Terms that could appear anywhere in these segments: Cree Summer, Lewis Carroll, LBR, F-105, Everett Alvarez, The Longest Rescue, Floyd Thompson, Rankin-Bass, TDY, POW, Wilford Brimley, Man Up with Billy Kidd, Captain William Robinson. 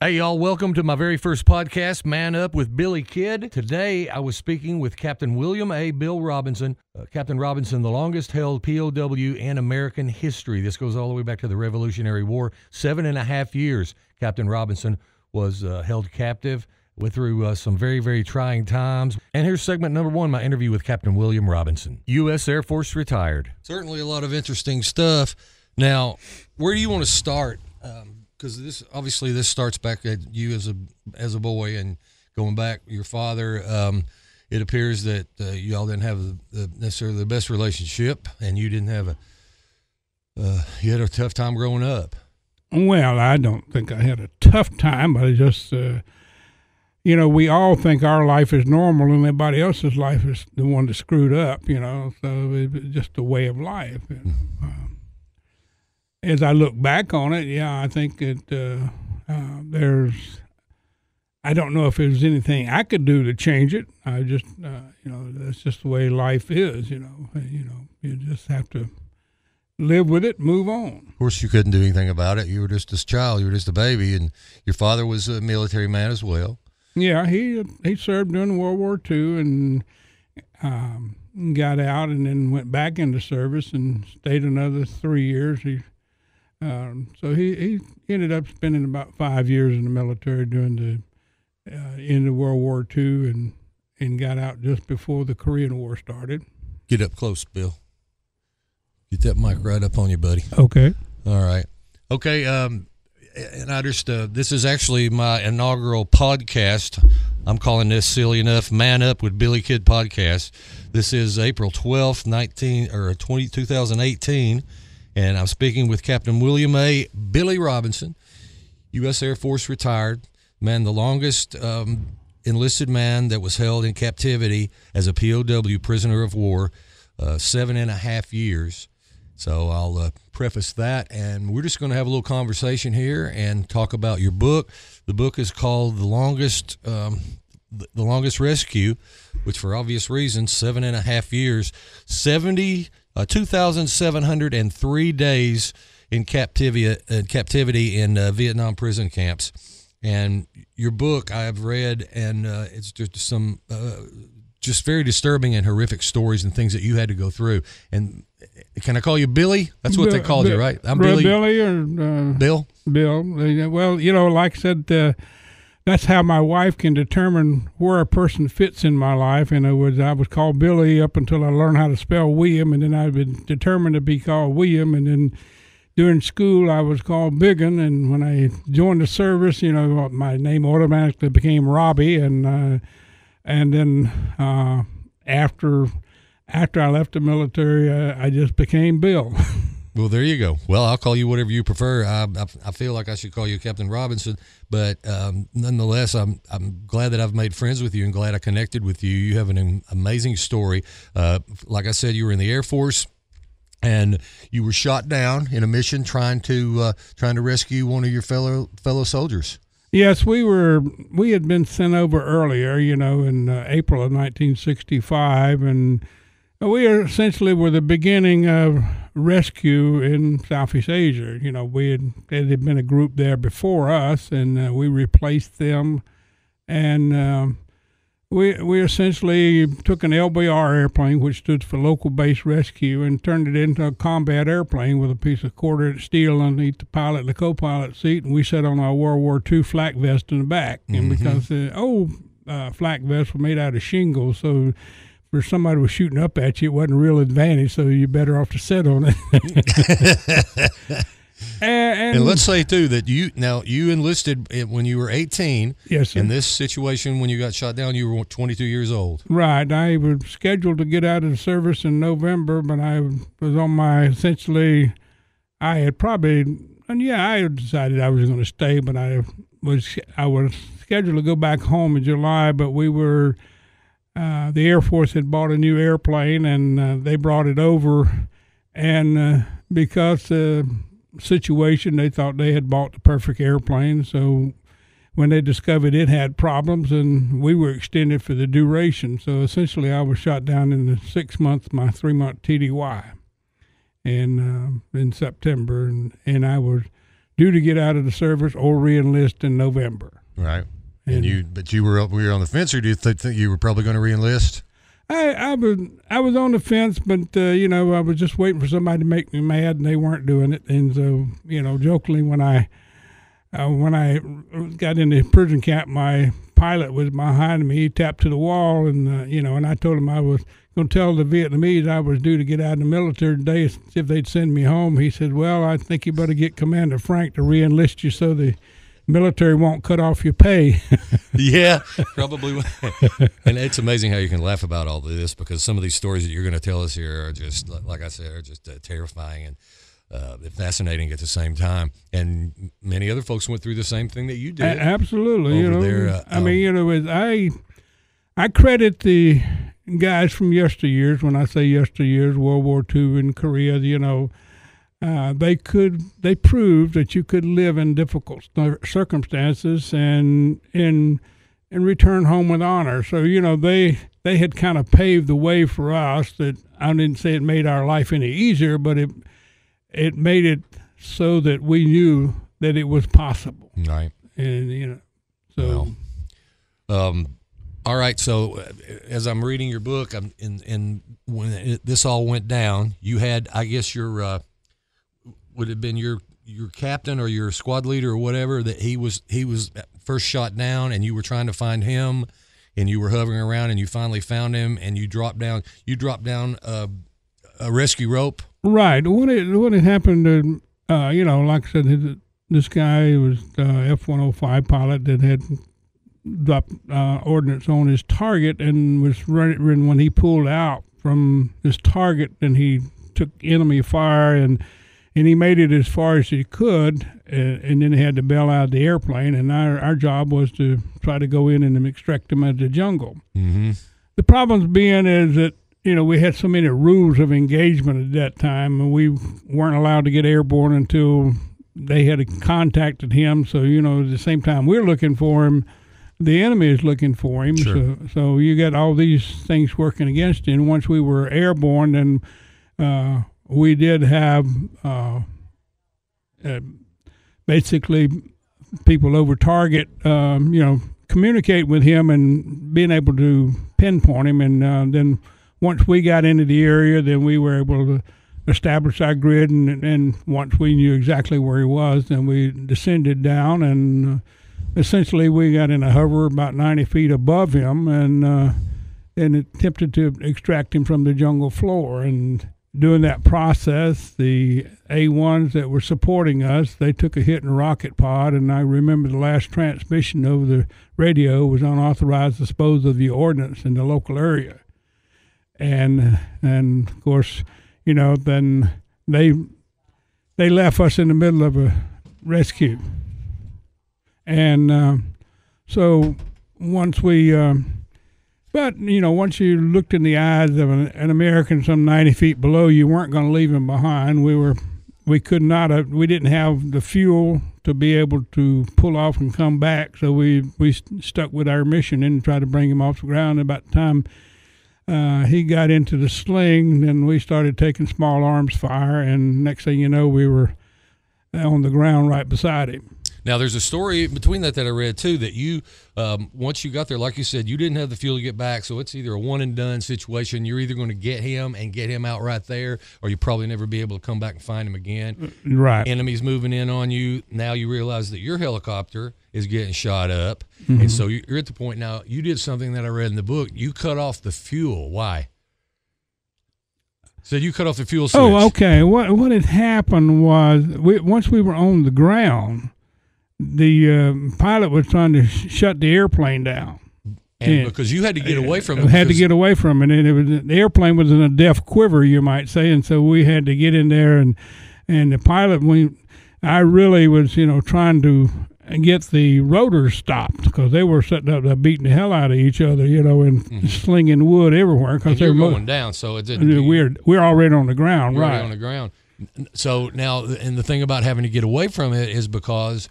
Hey, y'all, welcome to my very first podcast, Man Up with Billy Kidd. Today, I was speaking with Captain William Bill Robinson. Captain Robinson, the longest-held POW in American history. This goes all the way back to the Revolutionary War. 7.5 years, Captain Robinson was held captive through some very, very trying times. And here's segment number one, my interview with Captain William Robinson, U.S. Air Force retired. Certainly a lot of interesting stuff. Now, where do you want to start? Because this starts back at you as a boy and going back your father. It appears that y'all didn't have necessarily the best relationship, and you didn't have you had a tough time growing up. Well, I don't think I had a tough time, but I just we all think our life is normal, and everybody else's life is the one that screwed up. So it's just a way of life. As I look back on it, yeah, I think that I don't know if there's anything I could do to change it. I just, that's just the way life is, you just have to live with it, move on. Of course, you couldn't do anything about it. You were just this child, you were just a baby, and your father was a military man as well. Yeah, he served during World War II and got out and then went back into service and stayed another 3 years. So he ended up spending about 5 years in the military during the end of World War II and got out just before the Korean War started. Get up close, Bill. Get that mic right up on you, buddy. Okay. All right. Okay, and I just, this is actually my inaugural podcast. I'm calling this, silly enough, Man Up with Billy Kidd Podcast. This is April 12th, 2018. And I'm speaking with Captain William Billy Robinson, U.S. Air Force retired, man, the longest enlisted man that was held in captivity as a POW, prisoner of war, 7.5 years. So I'll preface that, and we're just going to have a little conversation here and talk about your book. The book is called The Longest Rescue, which for obvious reasons, 7.5 years, 2,703 days in captivity in Vietnam prison camps. And your book I've read, and it's just some just very disturbing and horrific stories and things that you had to go through. And can I call you Billy? That's what they called you, right? I'm Billy. Billy or Bill? Bill. Well, like I said, that's how my wife can determine where a person fits in my life. In other words, I was called Billy up until I learned how to spell William, and then I've been determined to be called William. And then during school, I was called Biggin. And when I joined the service, my name automatically became Robbie. And then after I left the military, I just became Bill. Well, there you go. Well, I'll call you whatever you prefer. I feel like I should call you Captain Robinson, but nonetheless, I'm glad that I've made friends with you and glad I connected with you. You have an amazing story. Like I said, you were in the Air Force, and you were shot down in a mission trying to rescue one of your fellow soldiers. Yes, we had been sent over earlier, in April of 1965, and we essentially were the beginning of rescue in Southeast Asia. There had been a group there before us, and we replaced them, and we essentially took an LBR airplane, which stood for Local Base Rescue, and turned it into a combat airplane with a piece of quartered steel underneath the co-pilot seat, and we sat on our World War II flak vest in the back. And because the old flak vests were made out of shingles, so for somebody was shooting up at you, it wasn't a real advantage, so you're better off to sit on it. and let's say, too, that you enlisted when you were 18. Yes, sir. In this situation, when you got shot down, you were 22 years old. Right. I was scheduled to get out of the service in November, but I was on my, essentially, I had decided I was going to stay, but I was scheduled to go back home in July, but we were... the Air Force had bought a new airplane, and they brought it over. And because the situation, they thought they had bought the perfect airplane. So when they discovered it had problems, and we were extended for the duration. So essentially, I was shot down in the 6 months, my 3-month TDY in September. And I was due to get out of the service or reenlist in November. Right. And you, but we were on the fence, or do you think you were probably going to reenlist? I was on the fence, but I was just waiting for somebody to make me mad, and they weren't doing it. And so, jokingly, when I got into prison camp, my pilot was behind me. He tapped to the wall, and and I told him I was going to tell the Vietnamese I was due to get out of the military today if they'd send me home. He said, "Well, I think you better get Commander Frank to reenlist you so the military won't cut off your pay." Yeah, probably. And it's amazing how you can laugh about all of this, because some of these stories that you're going to tell us here are just, like I said, are just terrifying and fascinating at the same time. And many other folks went through the same thing that you did. Absolutely. I credit the guys from yesteryears. When I say yesteryears, World War II and Korea, they proved that you could live in difficult circumstances and return home with honor. So, they had kind of paved the way for us. That I didn't say it made our life any easier, but it made it so that we knew that it was possible. Right. And, so. Well, all right. So as I'm reading your book, and when this all went down, you had, I guess, your, would have been your captain or your squad leader or whatever, that he was first shot down, and you were trying to find him, and you were hovering around, and you finally found him, and you dropped down a rescue rope. Right. What had happened? Like I said, this guy was F-105 pilot that had dropped ordnance on his target, and was running when he pulled out from his target, and he took enemy fire and he made it as far as he could, and then he had to bail out the airplane, and our job was to try to go in and extract him out of the jungle. Mm-hmm. The problems being is that, we had so many rules of engagement at that time, and we weren't allowed to get airborne until they had contacted him. So, at the same time we're looking for him, the enemy is looking for him. Sure. So you got all these things working against him. Once we were airborne, then we did have basically people over target, communicate with him and being able to pinpoint him. And then once we got into the area, then we were able to establish our grid. And once we knew exactly where he was, then we descended down. And essentially we got in a hover about 90 feet above him and attempted to extract him from the jungle floor. And during that process, the A1s that were supporting us, they took a hit in a rocket pod, and I remember the last transmission over the radio was unauthorized disposal of the ordnance in the local area. And of course, then they left us in the middle of a rescue. And so once we... But, once you looked in the eyes of an American some 90 feet below, you weren't going to leave him behind. We didn't have the fuel to be able to pull off and come back, so we stuck with our mission and tried to bring him off the ground. About the time he got into the sling, then we started taking small arms fire, and next thing you know, we were on the ground right beside him. Now, there's a story between that I read, too, that you, once you got there, like you said, you didn't have the fuel to get back, so it's either a one-and-done situation. You're either going to get him out right there, or you probably never be able to come back and find him again. Right. Enemies moving in on you. Now you realize that your helicopter is getting shot up, mm-hmm. And so you're at the point now, you did something that I read in the book. You cut off the fuel. Why? So you cut off the fuel switch. Oh, okay. What had happened was, once we were on the ground, the pilot was trying to shut the airplane down, and because you had to get away from it, and the airplane was in a death quiver, you might say, and so we had to get in there, and the pilot, I really was, trying to get the rotors stopped, because they were setting up, beating the hell out of each other, and mm-hmm. slinging wood everywhere, because they were going down. So it didn't. We're already on the ground, right? Already on the ground. So now, and the thing about having to get away from it is because.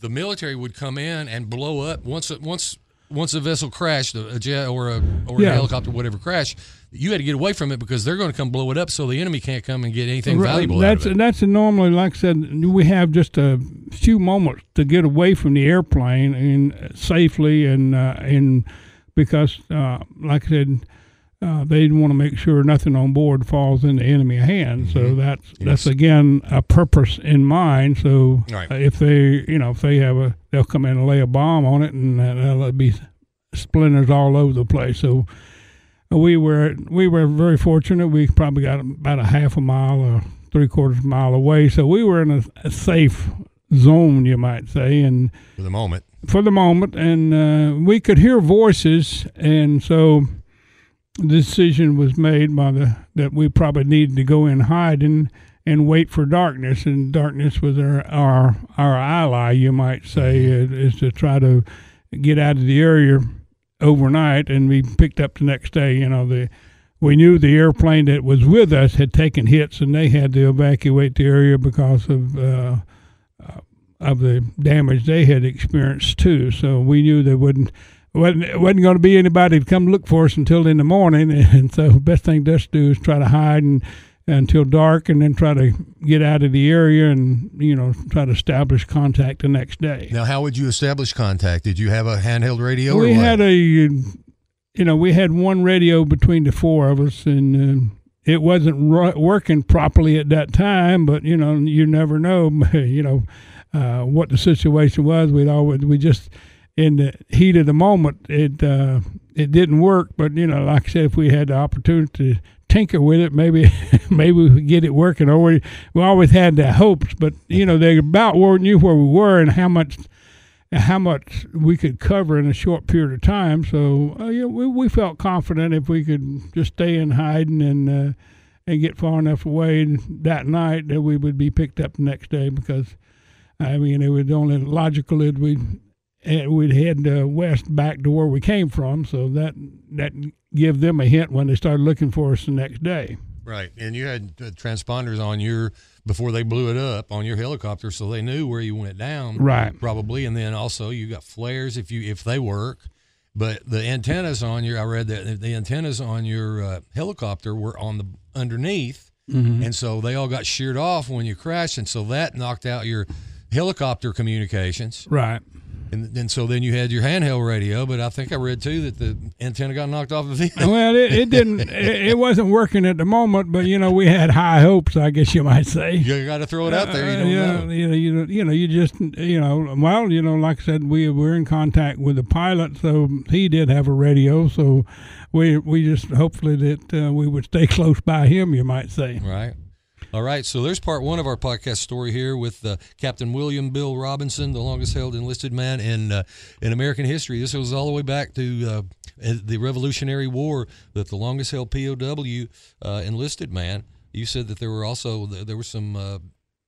The military would come in and blow up once a vessel crashed, a jet or a helicopter, whatever crashed. you had to get away from it because they're going to come blow it up, so the enemy can't come and get anything valuable out of it. That's normally, like I said, we have just a few moments to get away from the airplane and safely, and because, like I said, they want to make sure nothing on board falls into enemy hands. Mm-hmm. So that's again a purpose in mind. So if they, if they have they'll come in and lay a bomb on it, and that'll be splinters all over the place. So we were very fortunate. We probably got about a half a mile or three-quarters mile away. So we were in a safe zone, you might say, and for the moment, and we could hear voices, and so. The decision was made that we probably needed to go in hiding and wait for darkness, and darkness was our ally, you might say, is to try to get out of the area overnight and be picked up the next day. We knew the airplane that was with us had taken hits, and they had to evacuate the area because of the damage they had experienced too. So we knew they wouldn't. It wasn't going to be anybody to come look for us until in the morning, and so the best thing to us to do is try to hide until dark, and then try to get out of the area and, try to establish contact the next day. Now, how would you establish contact? Did you have a handheld radio? We had we had one radio between the four of us, and it wasn't working properly at that time, but, you never know, what the situation was. We just... In the heat of the moment, it didn't work. But like I said, if we had the opportunity to tinker with it, maybe we could get it working. Or we always had the hopes. But they about knew where we were and how much we could cover in a short period of time. So we felt confident if we could just stay in hiding and get far enough away that night that we would be picked up the next day. Because it was only logical that we. And we'd head west back to where we came from, so that gave them a hint when they started looking for us the next day. Right, and you had transponders on before they blew it up, on your helicopter, so they knew where you went down. Right, probably, and then also you got flares if they work, but the antennas on your helicopter were on the underneath, mm-hmm. and so they all got sheared off when you crashed, and so that knocked out your helicopter communications. Right. And so then you had your handheld radio, but I think I read too that the antenna got knocked off of it. Well, it didn't. It wasn't working at the moment, but we had high hopes, I guess you might say. You got to throw it out there. You don't know. Like I said, we were in contact with the pilot, so he did have a radio. So we just hopefully that we would stay close by him, you might say. Right. All right, so there's part one of our podcast story here with Captain William Bill Robinson, the longest-held enlisted man in American history. This was all the way back to the Revolutionary War, that the longest-held POW enlisted man. You said that there were some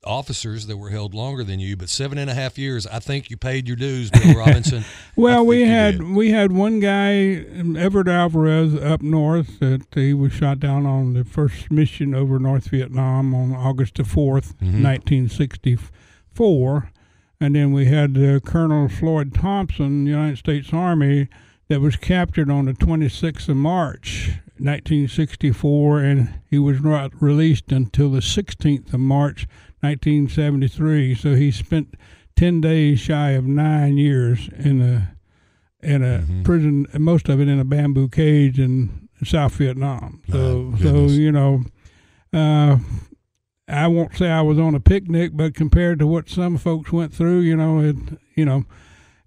officers that were held longer than you, but 7.5 years. I think you paid your dues, Bill Robinson. Well, we had one guy, Everett Alvarez, up north. He was shot down on the first mission over North Vietnam on August the 4th, mm-hmm. 1964. And then we had Colonel Floyd Thompson, United States Army, that was captured on the 26th of March, 1964, and he was not released until the 16th of March, 1973. So he spent 10 days shy of 9 years in a mm-hmm. prison, most of it in a bamboo cage in South Vietnam. I won't say I was on a picnic, but compared to what some folks went through,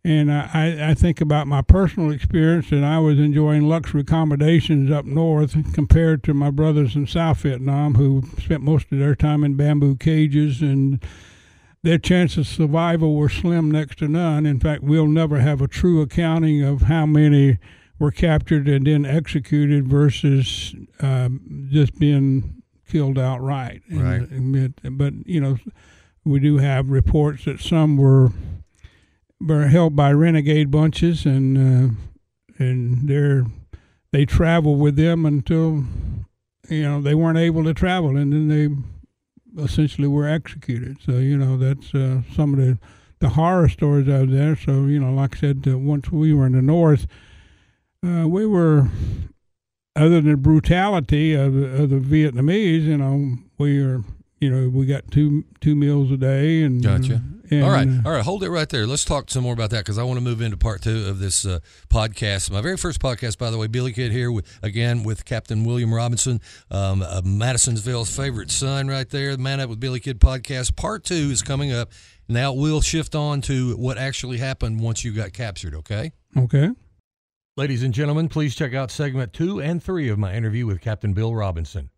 and I think about my personal experience, and I was enjoying luxury accommodations up north compared to my brothers in South Vietnam, who spent most of their time in bamboo cages, and their chances of survival were slim, next to none. In fact, we'll never have a true accounting of how many were captured and then executed versus just being killed outright. Right. But we do have reports that some were held by renegade bunches, and they traveled with them until they weren't able to travel, and then they essentially were executed. So that's some of the horror stories out there. So like I said, once we were in the north, we were other than the brutality of the Vietnamese, you know, we are, you know, we got two meals a day. And gotcha. And, all right, hold it right there. Let's talk some more about that, because I want to move into part two of this podcast. My very first podcast, by the way. Billy Kidd here with Captain William Robinson, Madisonville's favorite son right there. The Man Up with Billy Kidd podcast. Part two is coming up. Now we'll shift on to what actually happened once you got captured, okay? Okay. Ladies and gentlemen, please check out segment 2 and 3 of my interview with Captain Bill Robinson.